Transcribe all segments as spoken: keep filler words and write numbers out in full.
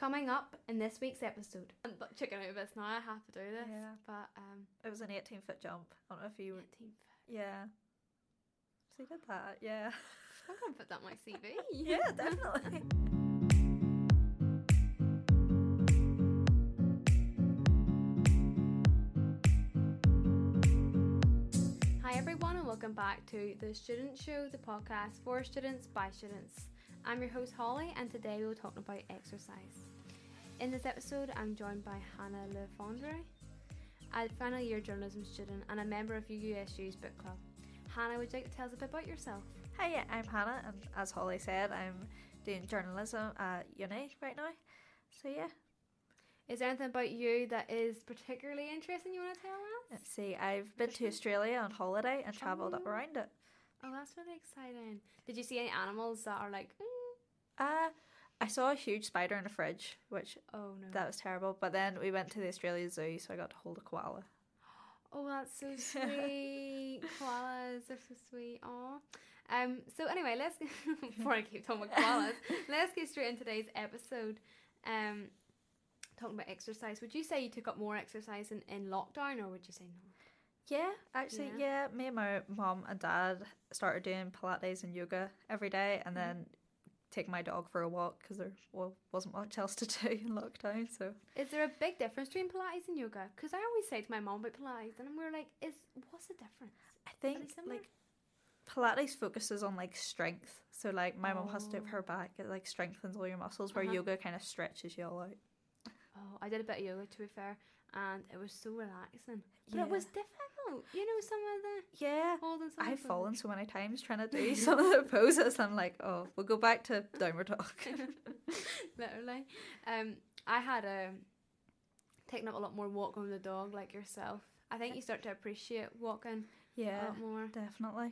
coming up in this week's episode. I'm not chicken over this now, I have to do this. Yeah. But um, it was an eighteen foot jump. I don't know if you would. eighteen foot. Yeah. So you did that, yeah. I'm going to put that on my C V. Yeah, definitely. Hi everyone and welcome back to The Student Show, the podcast for students by students. I'm your host Holly and today we'll talk about exercise. In this episode I'm joined by Hannah Le Fondre, a final year journalism student and a member of U U S U's book club. Hannah, would you like to tell us a bit about yourself? Hi, I'm Hannah and as Holly said I'm doing journalism at uni right now, so yeah. Is there anything about you that is particularly interesting you want to tell us? Let's see, I've been to Australia on holiday and travelled oh. around it. Oh, that's really exciting. Did you see any animals that are like... Mm. Uh, I saw a huge spider in a fridge, which... Oh, no. That was terrible. But then we went to the Australian Zoo, so I got to hold a koala. Oh, that's so sweet. Koalas are so sweet. Aw. Um, so anyway, let's... before I keep talking about koalas, let's get straight into today's episode. Um... Talking about exercise, would you say you took up more exercise in, in lockdown or would you say no? Yeah, actually, yeah. yeah. Me and my mum and dad started doing Pilates and yoga every day and mm. then taking my dog for a walk because there well, wasn't much else to do in lockdown. So, is there a big difference between Pilates and yoga? Because I always say to my mum about Pilates and we're like, "Is what's the difference?" I think like Pilates focuses on like strength. So like my oh. mum has to do it for her back. It like strengthens all your muscles where uh-huh. yoga kind of stretches you all out. Oh, I did a bit of yoga, to be fair, and it was so relaxing. But yeah. It was difficult, you know, some of the... Yeah, holding I've of fallen so many times trying to do some of the poses, and I'm like, oh, we'll go back to downward dog. Literally. Um, I had a... taken up a lot more walking with the dog, like yourself. I think you start to appreciate walking yeah, a lot more. Definitely.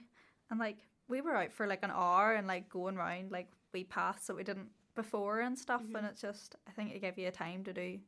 And, like, we were out for, like, an hour and, like, going round, like, wee paths that we didn't before and stuff mm-hmm. and it's just I think it gave you a time to do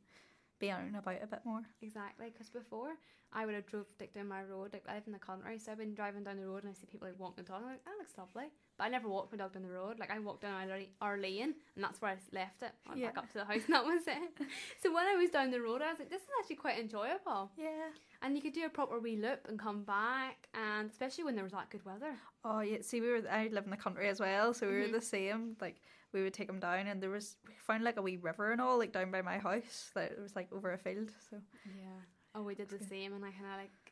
be out and about a bit more. Exactly, because before I would have drove like, down my road, like I live in the country, so I've been driving down the road and I see people like walking the dog, I'm like that looks lovely, but I never walked my dog down the road. Like I walked down our, our lane and that's where I left it. I went yeah. back up to the house and that was it. So when I was down the road I was like this is actually quite enjoyable. Yeah, and you could do a proper wee loop and come back, and especially when there was that good weather. Oh yeah, see we were I live in the country as well, so we mm-hmm. were the same. Like we would take them down and there was we found like a wee river and all like down by my house that it was like over a field, so yeah. Oh, we did the same and I kind of like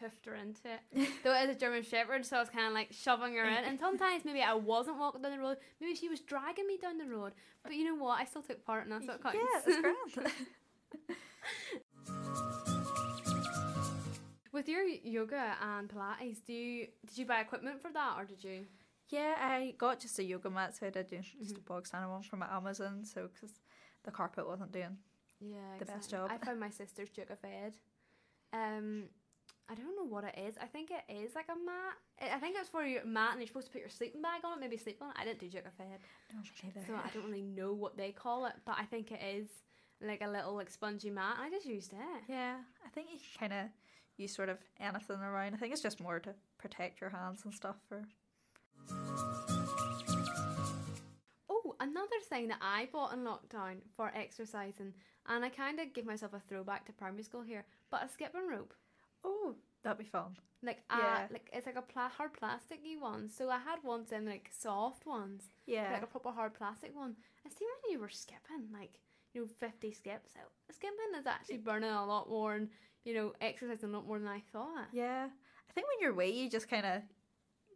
hoofed her into it. Though it was a German Shepherd, so I was kind of like shoving her in, and sometimes maybe I wasn't walking down the road, maybe she was dragging me down the road, but you know what, I still took part and that's what counts. Yeah, it's grand. With your yoga and Pilates, do you did you buy equipment for that or did you? Yeah, I got just a yoga mat, so I did just mm-hmm. a bog standard one from Amazon, so because the carpet wasn't doing yeah, the exactly. best job. I found my sister's yoga bed. Um, I don't know what it is. I think it is like a mat. I think it's for your mat and you're supposed to put your sleeping bag on it, maybe sleep on it. I didn't do yoga bed. No, me neither. So I don't really know what they call it, but I think it is like a little like spongy mat. I just used it. Yeah, I think you kind of use sort of anything around. I think it's just more to protect your hands and stuff for... Oh, another thing that I bought in lockdown for exercising, and I kind of give myself a throwback to primary school here, but a skipping rope. Oh, that'd be fun. Like yeah. uh, like it's like a pla- hard plasticky one. So I had ones in like soft ones. Yeah. Like a proper hard plastic one. I see when you were skipping, like, you know, fifty skips. So skipping is actually burning a lot more and, you know, exercising a lot more than I thought. Yeah. I think when you're away, you just kind of...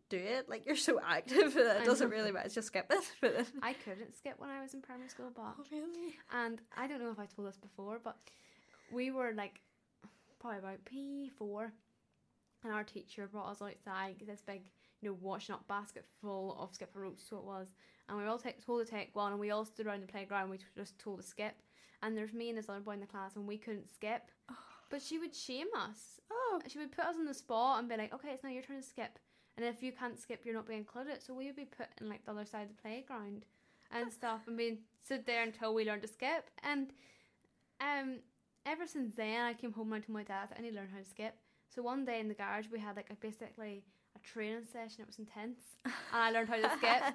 do it like you're so active that it doesn't really matter, it's just skip it. But then... I couldn't skip when I was in primary school, but oh, really? And I don't know if I told this before, but we were like probably about P four and our teacher brought us outside, this big, you know, washing up basket full of skipping ropes, so it was, and we were all t- told to take one and we all stood around the playground and we just told to skip, and there's me and this other boy in the class and we couldn't skip. Oh. But she would shame us. Oh, she would put us on the spot and be like, okay, it's now your turn to skip. And if you can't skip, you're not being included. So we would be put in, like, the other side of the playground and stuff and being stood there until we learned to skip. And um, ever since then, I came home and told my dad that I need to learn how to skip. So one day in the garage, we had, like, a, basically a training session. It was intense. And I learned how to skip.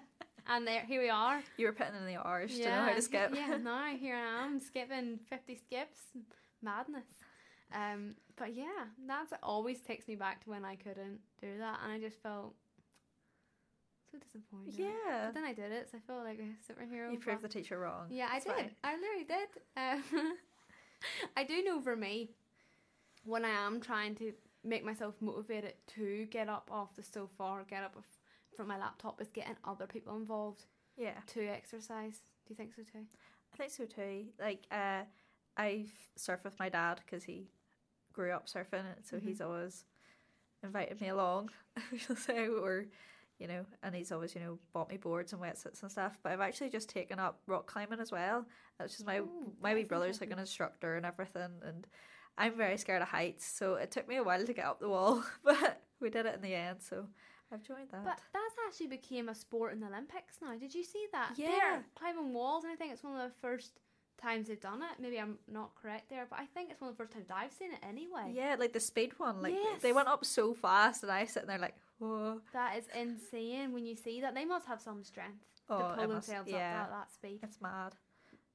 And there, here we are. You were putting in the hours yeah, to know how to skip. Yeah, now here I am skipping fifty skips. Madness. Um, but yeah, that's always takes me back to when I couldn't do that, and I just felt so disappointed. Yeah. But then I did it, so I felt like a superhero. You proved but... the teacher wrong. Yeah, that's I did. Fine. I literally did. Um, I do know for me, when I am trying to make myself motivated to get up off the sofa or get up from my laptop, is getting other people involved. Yeah. To exercise. Do you think so too? I think so too. Like, uh, I've surfed with my dad because he grew up surfing, so mm-hmm. he's always invited me along, we shall say, or, you know, and he's always, you know, bought me boards and wetsuits and stuff. But I've actually just taken up rock climbing as well. That's just my, Ooh, my wee brother's like an instructor and everything, and I'm very scared of heights, so it took me a while to get up the wall, but we did it in the end, so I've joined that. But that's actually became a sport in the Olympics now. Did you see that? Yeah. They're climbing walls, and I think it's one of the first times they've done it. Maybe I'm not correct there, but I think it's one of the first times I've seen it anyway. Yeah, like the speed one. Like yes. They went up so fast, and I was sitting there like, whoa. That is insane when you see that. They must have some strength oh, to pull must, themselves yeah. up at that speed. It's mad.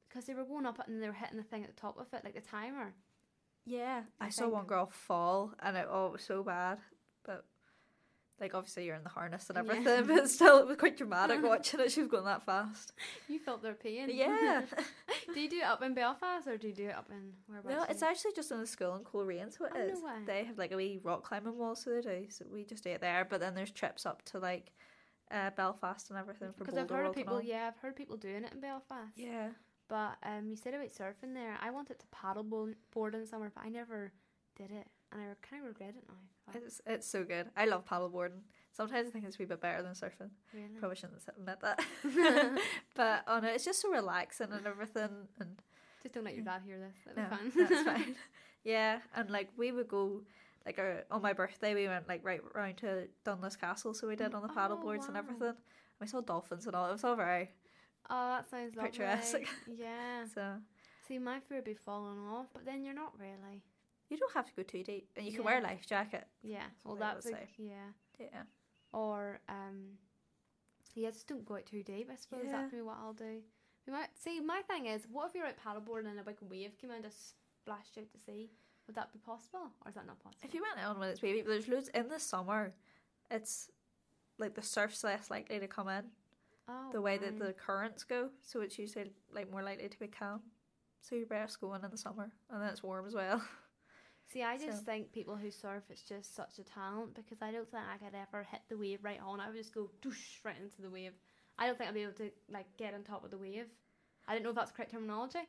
Because they were going up and they were hitting the thing at the top of it, like the timer. Yeah, I, I saw one girl fall, and it, oh, it was so bad. But, like, obviously you're in the harness and everything, yeah. but still it was quite dramatic watching it. She was going that fast. You felt their pain. Yeah. Do you do it up in Belfast, or do you do it up in whereabouts? No, it's actually just in the school in Kilray, so it oh, is. No way. They have, like, a wee rock climbing wall, so they do. So we just do it there, but then there's trips up to, like, uh, Belfast and everything for Boulder I've heard World of people, and all. Yeah, I've heard people doing it in Belfast. Yeah. But um, you said about surfing there. I wanted to paddle boarding somewhere, but I never did it. And I kind of regret it now. It's it's so good. I love paddle boarding. Sometimes I think it's a wee bit better than surfing. Really? Probably shouldn't admit that. But oh no, it's just so relaxing and everything. And just don't let your dad hear this. That'd no, be fun. That's fine. Yeah, and like we would go, like our, on my birthday, we went like right round to Dunluce Castle, so we did on the paddle oh, boards wow. and everything. And we saw dolphins and all. It was all very... Oh, that sounds lovely. Picturesque. Yeah. So, see, my fear would be falling off, but then you're not really. You don't have to go too deep, and you yeah. can wear a life jacket. Yeah. Well, that would. Yeah. Yeah. Or um, yeah, just don't go out too deep. I suppose yeah. that'd be what I'll do. We might see. My thing is, what if you're out paddleboarding and a big wave came out and just splashed out to sea? Would that be possible, or is that not possible? If you went out when it's wavy, there's loads in the summer. It's like the surf's less likely to come in. Oh, the way that the currents go, so it's usually like more likely to be calm, so your breath's going in the summer, and then it's warm as well. See, I just so. think people who surf, it's just such a talent, because I don't think I could ever hit the wave right on. I would just go doosh right into the wave. I don't think I'd be able to like get on top of the wave. I don't know if that's the correct terminology,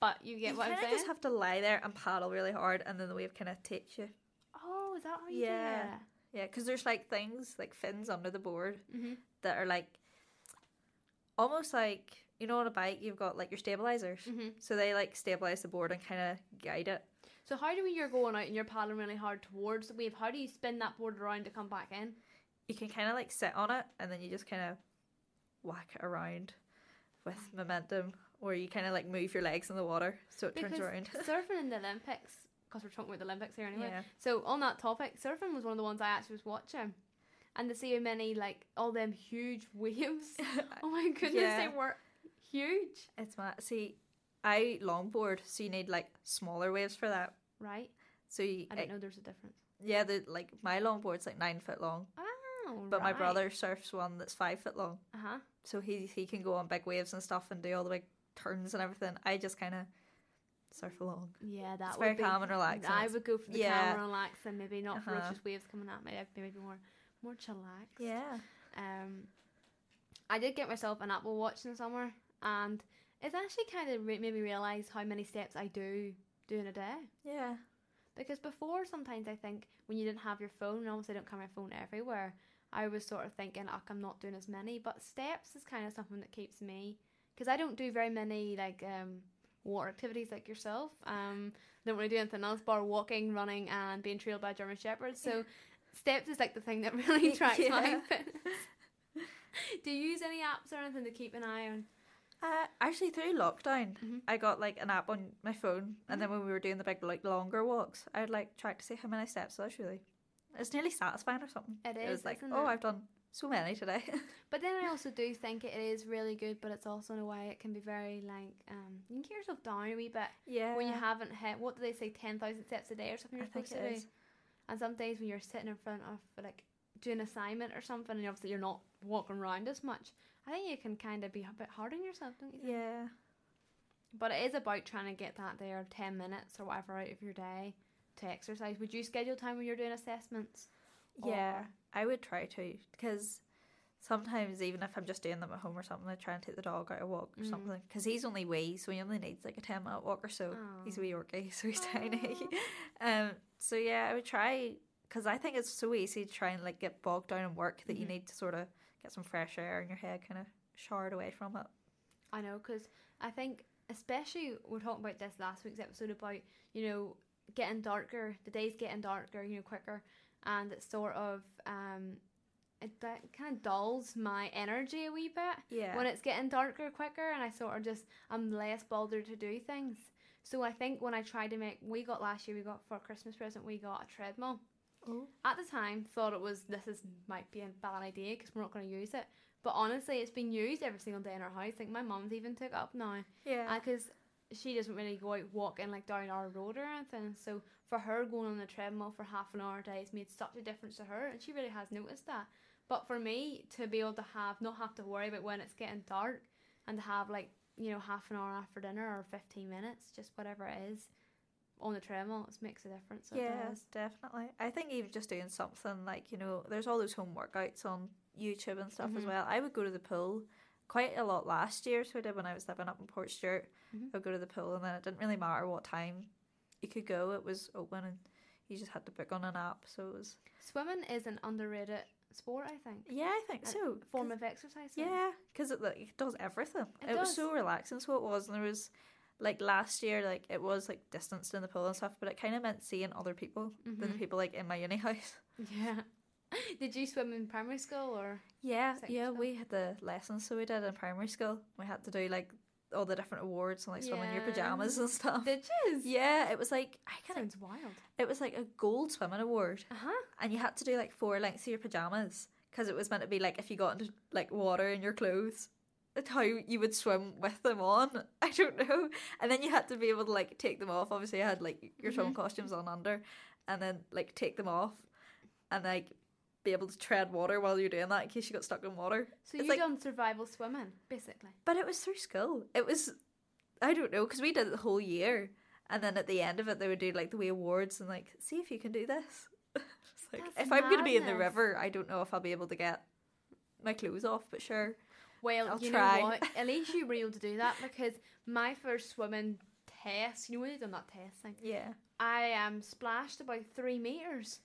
but you get you what I'm saying. You just have to lie there and paddle really hard, and then the wave kind of takes you. Oh, is that how you yeah. do it? Yeah, because there's like things like fins under the board mm-hmm. that are like almost like, you know, on a bike you've got like your stabilizers, mm-hmm. so they like stabilize the board and kind of guide it. So how do we, you're going out and you're paddling really hard towards the wave, how do you spin that board around to come back in? You can kind of like sit on it, and then you just kind of whack it around with momentum, or you kind of like move your legs in the water so it because turns around. Surfing in the Olympics, because we're talking about the Olympics here anyway, yeah. so on that topic, surfing was one of the ones I actually was watching. And to see how many, like, all them huge waves. Oh my goodness, yeah. they were huge. It's mad. See, I longboard, so you need, like, smaller waves for that. Right. So you, I didn't know there's a difference. Yeah, the, like, my longboard's, like, nine foot long. Oh, But right. my brother surfs one that's five foot long. Uh-huh. So he he can go on big waves and stuff and do all the big turns and everything. I just kind of surf along. Yeah, that it's would be... It's very calm and relaxing. I would go for the yeah. calm and relaxing, maybe not uh-huh. ferocious waves coming at me. Maybe more... More chillaxed. Yeah. Um, I did get myself an Apple Watch in the summer, and it's actually kind of re- made me realise how many steps I do during a day. Yeah. Because before, sometimes I think when you didn't have your phone, and obviously I don't carry my phone everywhere, I was sort of thinking, oh, I'm not doing as many. But steps is kind of something that keeps me, because I don't do very many like um water activities like yourself. Um, I don't really do anything else bar walking, running, and being trailed by German shepherds. So. Steps is like the thing that really tracks yeah. my fitness. Do you use any apps or anything to keep an eye on? Uh, actually, through lockdown, mm-hmm. I got like an app on my phone, mm-hmm. and then when we were doing the big like longer walks, I'd like track to see how many steps. So that's really, it's nearly satisfying or something. It is. It was like, oh, it? I've done So many today. But then I also do think it is really good, but it's also in a way it can be very, like, um, you can get yourself down a wee bit. Yeah. When you haven't hit, what do they say, ten thousand steps a day or something you're I supposed think it to is. do? And some days when you're sitting in front of, like, doing an assignment or something, and obviously you're not walking around as much, I think you can kind of be a bit hard on yourself, don't you think? Yeah. But it is about trying to get that there ten minutes or whatever out of your day to exercise. Would you schedule time when you're doing assessments? Yeah, I would try to, because sometimes even if I'm just doing them at home or something, I try and take the dog out a walk or mm. something, because he's only wee, so he only needs like a ten minute walk or so. Aww. He's a wee Yorkie, so he's Aww. tiny. um. So yeah, I would try, because I think it's so easy to try and like get bogged down in work that mm-hmm. you need to sort of get some fresh air in your head, kind of showered away from it. I know, because I think especially we were talking about this last week's episode about, you know, getting darker, the day's getting darker, you know, quicker. And it sort of, um, it kind of dulls my energy a wee bit. Yeah. When it's getting darker quicker, and I sort of just, I'm less bothered to do things. So I think when I tried to make, we got last year, we got for a Christmas present, we got a treadmill. Oh. At the time, thought it was, this is might be a bad idea because we're not going to use it. But honestly, it's been used every single day in our house. Like, my mum's even took it up now. Yeah. Because uh, she doesn't really go out walking, like, down our road or anything. So for her, going on the treadmill for half an hour a day has made such a difference to her, and she really has noticed that. But for me, to be able to have, not have to worry about when it's getting dark, and to have, like, you know, half an hour after dinner or fifteen minutes, just whatever it is, on the treadmill, it makes a difference. So yes, definitely. I think even just doing something, like, you know, there's all those home workouts on YouTube and stuff mm-hmm. as well. I would go to the pool quite a lot last year, so I did when I was living up in Port Stewart. Mm-hmm. I would go to the pool, and then it didn't really matter what time you could go, it was open, and you just had to book on an app. So it was. Swimming is an underrated sport, I think. Yeah, I think a so. Form of exercise. Yeah, because it, like, it does everything. It, it does. was so relaxing, so it was, and there was, like, last year, like, it was, like, distanced in the pool and stuff, but it kind of meant seeing other people mm-hmm. than the people, like, in my uni house. Yeah. Did you swim in primary school or? Yeah, yeah, school? We had the lessons, so we did in primary school. We had to do, like, all the different awards and, like, swim yeah. in your pyjamas and stuff. Did you? Yeah, it was, like, I kind of... wild. It was, like, a gold swimming award. Uh-huh. And you had to do, like, four lengths of your pyjamas, because it was meant to be, like, if you got into, like, water in your clothes, how you would swim with them on. I don't know. And then you had to be able to, like, take them off. Obviously, you had, like, your swimming mm-hmm. costumes on under, and then, like, take them off and, like, be able to tread water while you're doing that in case you got stuck in water. So you done like, survival swimming, basically. But it was through school. It was, I don't know, because we did it the whole year, and then at the end of it they would do like the wee awards and like, see if you can do this. It's like, that's if madness. I'm going to be in the river, I don't know if I'll be able to get my clothes off, but sure, well, I'll you try. Know what? At least you were able to do that, because my first swimming test, you know when they've done that test thing? Yeah. I um, splashed about three metres.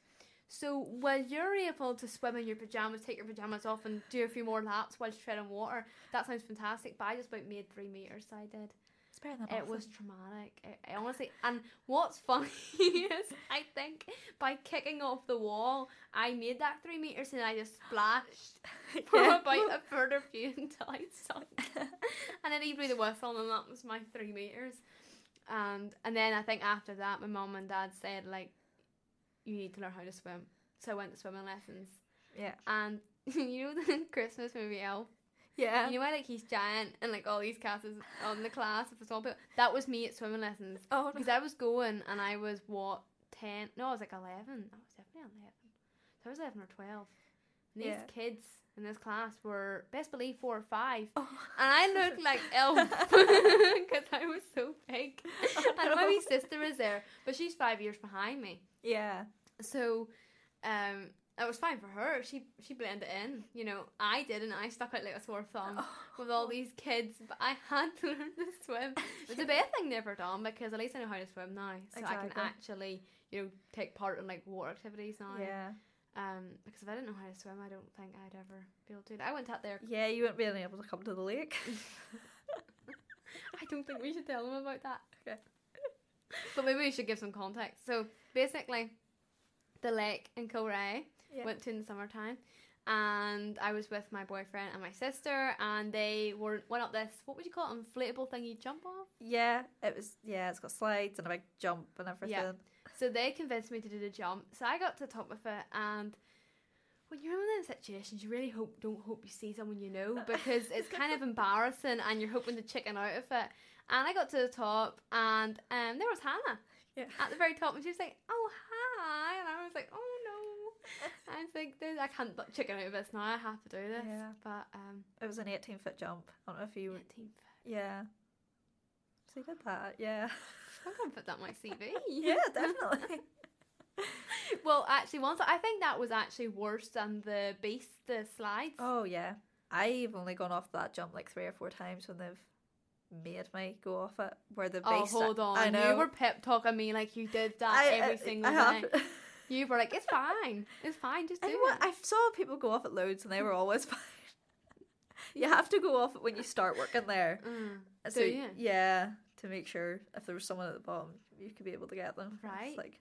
So while you're able to swim in your pyjamas, take your pyjamas off and do a few more laps while you tread on water, that sounds fantastic, but I just about made three metres, I did. It's better than It awesome. was traumatic. It, it honestly, and what's funny is, I think, by kicking off the wall, I made that three metres and I just splashed for yeah. about a further few until I sunk. And then he blew the whistle and that was my three metres. And, and then I think after that, my mum and dad said, like, you need to learn how to swim. So I went to swimming lessons. Yeah. And you know the Christmas movie Elf? Yeah. You know why, like, he's giant and, like, all these cats is on the class of small people? That was me at swimming lessons. Oh, no. Because I was going and I was, what, ten? No, I was, like, eleven. I was definitely eleven. So I was eleven or twelve. And these yeah. kids in this class were, best believe, four or five. Oh. And I looked like Elf because I was so big. Oh, no. And my wee sister was there, but she's five years behind me. Yeah. So, um, it was fine for her. She she blended in, you know. I didn't. I stuck out like a sore thumb oh. with all these kids, but I had to learn to swim. It's the best thing I've ever done, because at least I know how to swim now, so exactly. I can actually, you know, take part in like water activities now. Yeah. Um, because if I didn't know how to swim, I don't think I'd ever be able to. I went out there. Yeah, you wouldn't be able to come to the lake. I don't think we should tell them about that. Okay. But maybe we should give some context. So basically, the lake in Kilray yeah. went to in the summertime, and I was with my boyfriend and my sister, and they were went up this, what would you call it, inflatable thing you jump off? Yeah, it was. Yeah, it's got slides and a big jump and everything. Yeah. So they convinced me to do the jump. So I got to the top of it, and when you're in those situations, you really hope don't hope you see someone you know, because it's kind of embarrassing and you're hoping to chicken out of it. And I got to the top, and um, there was Hannah yeah. at the very top, and she was like, "Oh, hi," and I was like, "Oh no." I was like, "I can't chicken out of this now. I have to do this." Yeah. But um, it was an eighteen foot jump. I don't know if you eighteen foot. Yeah. So you did that, yeah. I'm gonna put that on my C V. Yeah, definitely. Well, actually, once I think that was actually worse than the beast, the slides. Oh yeah, I've only gone off that jump like three or four times when they've made me go off it. Where the oh, beast, hold on, I know you were pep talking me like you did that I, every I, single I day. You were like, "It's fine, it's fine, just do I know, it." I saw people go off at loads, and they were always fine. You have to go off it when you start working there. Mm, so do you? Yeah, to make sure if there was someone at the bottom, you could be able to get them. Right. It's like.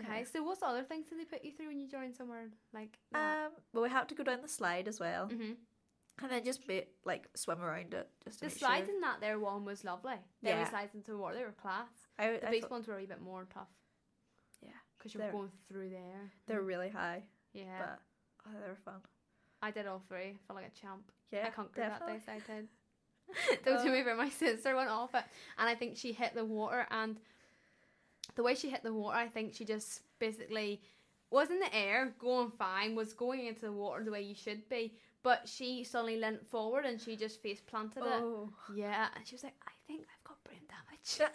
Okay, yeah. So what's the other things did they put you through when you joined somewhere like that? Um, well, we had to go down the slide as well. Mm-hmm. And then just, be, like, swim around it. Just to The make slides sure. in that there one was lovely. They yeah. were slides into the water. They were class. I, the I base thought... ones were a wee bit more tough. Yeah. Because you were going through there. They're really high. Yeah. But, oh, they were fun. I did all three. I felt like a champ. Yeah, I conquered definitely. that day, so I did. Don't do me where my sister went off it. And I think she hit the water and... The way she hit the water, I think she just basically was in the air, going fine, was going into the water the way you should be, but she suddenly leant forward and she just face planted oh. it. Yeah, and she was like, "I think I've got brain damage."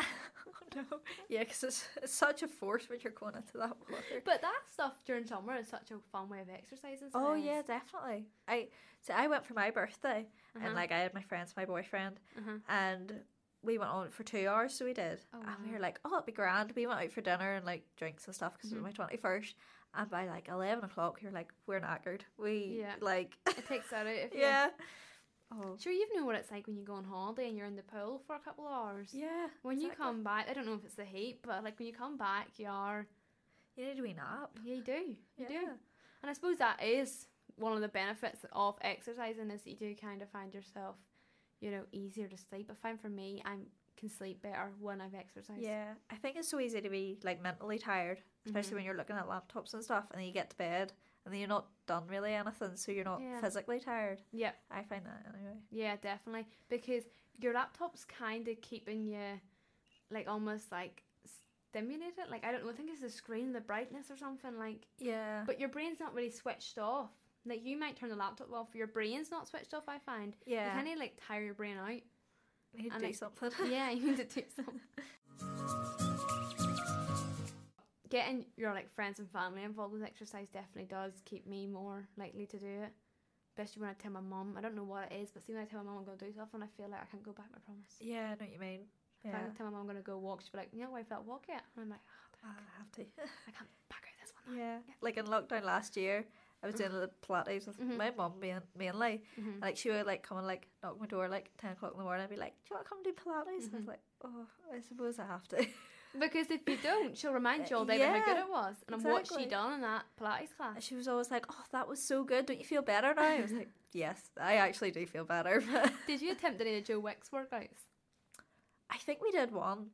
Oh no. Yeah, because it's, it's such a force when you're going into that water. But that stuff during summer is such a fun way of exercising. Oh yeah, definitely. I so I went for my birthday, uh-huh. and like I had my friends, my boyfriend, uh-huh. and. We went on for two hours, so we did. Oh, wow. And we were like, oh, it'd be grand. We went out for dinner and, like, drinks and stuff because mm-hmm. it was my twenty-first. And by, like, eleven o'clock, we were like, we're knackered. We, yeah. like... It takes that out if you... Yeah. Oh. Sure, you know what it's like when you go on holiday and you're in the pool for a couple of hours. Yeah. When exactly. you come back, I don't know if it's the heat, but, like, when you come back, you are... You need a wee nap. Yeah, you do. You yeah. do. And I suppose that is one of the benefits of exercising is that you do kind of find yourself... you know, easier to sleep. I find for me, I can sleep better when I've exercised. Yeah, I think it's so easy to be, like, mentally tired, especially mm-hmm. when you're looking at laptops and stuff, and then you get to bed, and then you're not done really anything, so you're not yeah. physically tired. Yeah. I find that anyway. Yeah, definitely, because your laptop's kind of keeping you, like, almost, like, stimulated. Like, I don't know, I think it's the screen, the brightness or something, like... Yeah. But your brain's not really switched off. Like, you might turn the laptop off, your brain's not switched off, I find. Yeah. You kind of, like, tire your brain out. You need to do like, something. Yeah, you need to do something. Getting your, like, friends and family involved with exercise definitely does keep me more likely to do it. Especially when I tell my mum. I don't know what it is, but see when I tell my mum I'm going to do something, I feel like I can't go back, I promise. Yeah, I know what you mean. Yeah. If I tell my mum I'm going to go walk, she'll be like, you know, why for that walk yet? And I'm like, oh, I, oh, I have to. I can't back out this one. Yeah. yeah. Like, in lockdown last year... I was doing the Pilates with mm-hmm. my mum mainly. Mm-hmm. And, like, she would, like, come and, like, knock on my door, like, ten o'clock in the morning and I'd be like, do you want to come and do Pilates? Mm-hmm. And I was like, oh, I suppose I have to. Because if you don't, she'll remind you all day yeah, about how good it was. And exactly. what she done in that Pilates class. And she was always like, oh, that was so good. Don't you feel better now? I was like, yes, I actually do feel better. Did you attempt any of the Joe Wicks workouts? I think we did one.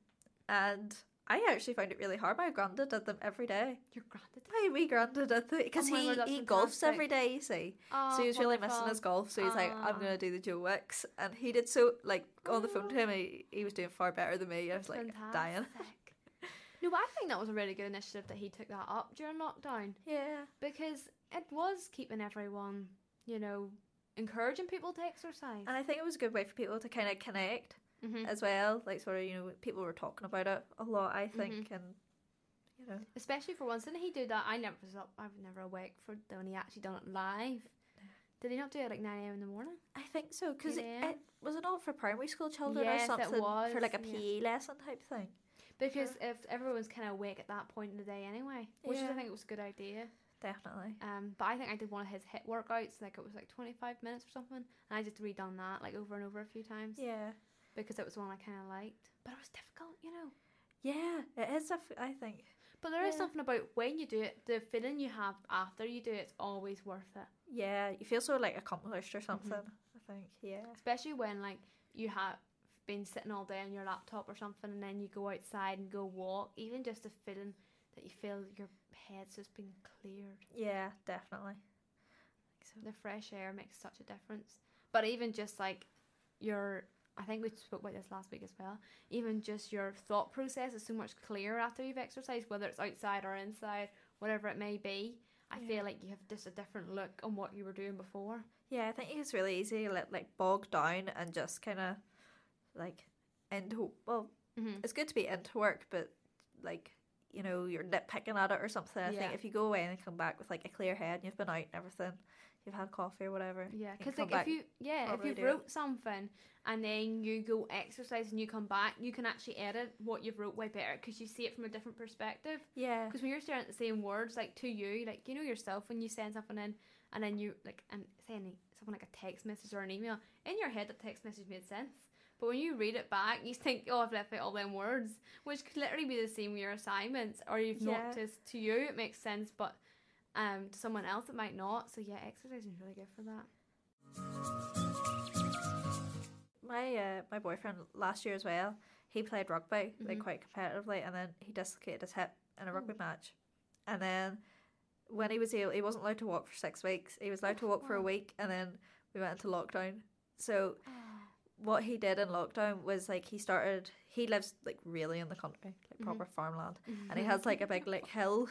And... I actually found it really hard. My granddad did them every day. Your granddad? My wee granddad did them. Because oh he, Lord, he golfs every day, you see. Oh, so he was really missing his golf. So he's oh. like, I'm going to do the Joe Wicks. And he did so, like, on oh. the phone to him, he, he was doing far better than me. I was, like, Fantastic. dying. No, but I think that was a really good initiative that he took that up during lockdown. Yeah. Because it was keeping everyone, you know, encouraging people to exercise. And I think it was a good way for people to kind of connect. Mm-hmm. As well, like, sort of, you know, people were talking about it a lot, I think, mm-hmm. and you know, especially for once. Didn't he do that? I never was up. I was never awake for when he actually done it live. Did he not do it at, like, nine a m in the morning? I think so, because it, it was it all for primary school children yes, or something it was. For like a P E yeah. lesson type thing. Because yeah. if everyone's kind of awake at that point in the day anyway, which yeah. I think it was a good idea. Definitely. Um, but I think I did one of his H I I T workouts. Like, it was like twenty five minutes or something, and I just redone that like over and over a few times. Yeah. Because it was one I kind of liked. But it was difficult, you know. Yeah, it is, diff- I think. But there yeah. is something about when you do it, the feeling you have after you do it, it's always worth it. Yeah, you feel so, like, accomplished or something, mm-hmm. I think, yeah. Especially when, like, you have been sitting all day on your laptop or something, and then you go outside and go walk, even just the feeling that you feel your head's just been cleared. Yeah, definitely. So the fresh air makes such a difference. But even just like your, I think we spoke about this last week as well, even just your thought process is so much clearer after you've exercised, whether it's outside or inside, whatever it may be. I yeah. feel like you have just a different look on what you were doing before. Yeah, I think it's really easy to let, like, bog down and just kind of like into, well, mm-hmm. it's good to be into work, but like, you know, you're nitpicking at it or something. I yeah. think if you go away and come back with like a clear head and you've been out and everything, you've had coffee or whatever. Yeah, because like if you yeah if you wrote it. something and then you go exercise and you come back, you can actually edit what you've wrote way better because you see it from a different perspective. Yeah. Because when you're staring at the same words, like to you, like you know yourself when you send something in and then you like and send something like a text message or an email in your head, that text message made sense. But when you read it back, you think, oh, I've left out all them words, which could literally be the same with your assignments, or you've yeah. noticed, to you it makes sense, but um, to someone else it might not. So yeah, exercising is really good for that. My uh, my boyfriend last year as well, he played rugby mm-hmm. like quite competitively, and then he dislocated his hip in a rugby oh. match. And then when he was ill, he wasn't allowed to walk for six weeks. He was allowed to walk oh. for a week, and then we went into lockdown. So... what he did in lockdown was like he started he lives like really in the country, like proper mm-hmm. farmland mm-hmm. and he has like a big like hill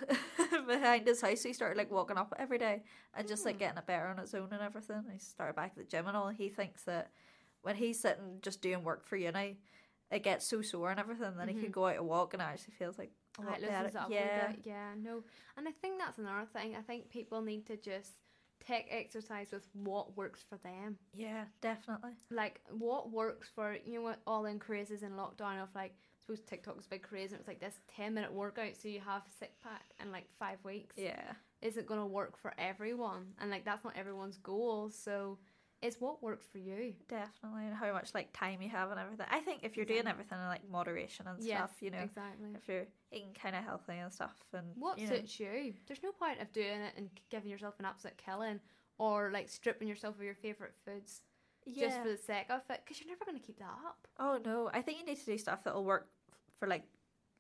behind his house, so he started like walking up every day and just like getting it better on his own and everything. He started back at the gym and all. He thinks that when he's sitting just doing work for uni, it gets so sore and everything, then mm-hmm. he can go out and walk and it actually feels like a lot better. Yeah. yeah no and I think that's another thing. I think people need to just take exercise with what works for them. Yeah, definitely. Like, what works for, you know what, all in crazes in lockdown of, like, I suppose TikTok's big craze, and it's like this ten-minute workout, so you have a six-pack in, like, five weeks. Yeah. Isn't going to work for everyone, and, like, that's not everyone's goal, so it's what works for you. Definitely, and how much, like, time you have and everything. I think if you're exactly. doing everything in, like, moderation and yes, stuff, you know. exactly. If you're eating kind of healthy and stuff. And what you suits know. you. There's no point of doing it and giving yourself an absolute killing or, like, stripping yourself of your favourite foods yeah. just for the sake of it, because you're never going to keep that up. Oh, no. I think you need to do stuff that'll work for, like,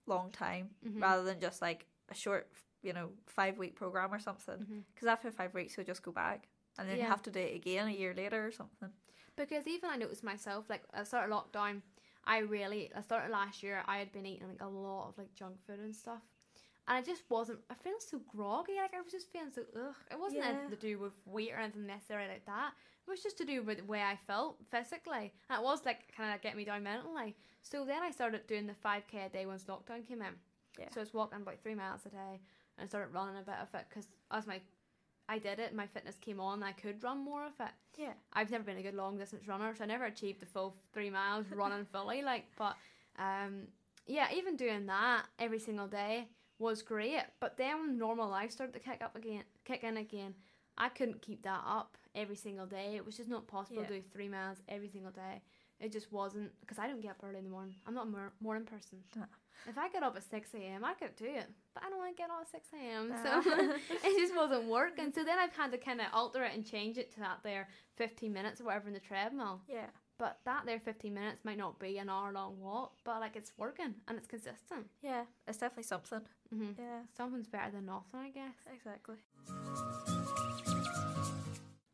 long time mm-hmm. rather than just, like, a short, you know, five-week programme or something. Because mm-hmm. after five weeks, you'll just go back. And then yeah. you have to do it again a year later or something. Because even I noticed myself, like, I started lockdown, I really, I started last year, I had been eating, like, a lot of, like, junk food and stuff. And I just wasn't, I felt so groggy, like, I was just feeling so, ugh. It wasn't yeah. anything to do with weight or anything necessarily like that. It was just to do with the way I felt physically. And it was, like, kind of get me down mentally. So then I started doing the five K a day once lockdown came in. Yeah. So I was walking about three miles a day, and I started running a bit of it, because as my I did it, my fitness came on, I could run more of it. Yeah. I've never been a good long distance runner, so I never achieved the full three miles running fully, like, but, um, yeah, even doing that every single day was great, but then when normal life started to kick up again, kick in again, I couldn't keep that up every single day. It was just not possible yeah. to do three miles every single day. It just wasn't, because I don't get up early in the morning. I'm not a morning person. No. If I get up at six a.m., I could do it. But I don't want to get up at six a.m., no. so it just wasn't working. So then I've had to kind of alter it and change it to that there fifteen minutes or whatever in the treadmill. Yeah. But that there fifteen minutes might not be an hour-long walk, but, like, it's working and it's consistent. Yeah, it's definitely something. Mm-hmm. Yeah. Something's better than nothing, I guess. Exactly.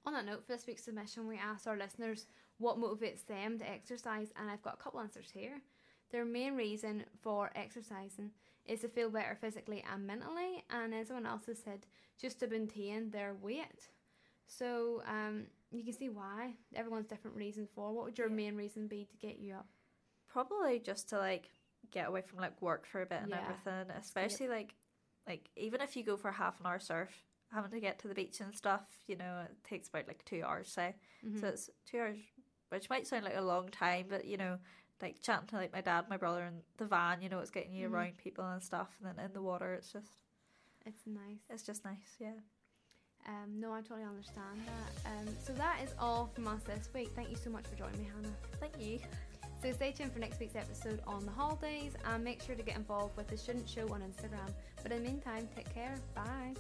On that note, for this week's submission, we asked our listeners what motivates them to exercise, and I've got a couple answers here. Their main reason for exercising is to feel better physically and mentally, and as someone else has said, just to maintain their weight. So um, you can see why. Everyone's different reason for. What would your yeah. main reason be to get you up? Probably just to, like, get away from, like, work for a bit and yeah. everything, especially yep. like like even if you go for half an hour surf, having to get to the beach and stuff, you know, it takes about, like, two hours, say. Mm-hmm. So it's two hours... which might sound like a long time, but, you know, like chatting to, like, my dad, my brother in the van, you know, it's getting you mm-hmm. around people and stuff, and then in the water, it's just... It's nice. It's just nice, yeah. Um, no, I totally understand that. Um, so that is all from us this week. Thank you so much for joining me, Hannah. Thank you. So stay tuned for next week's episode on the holidays, and make sure to get involved with The Student Show on Instagram. But in the meantime, take care. Bye.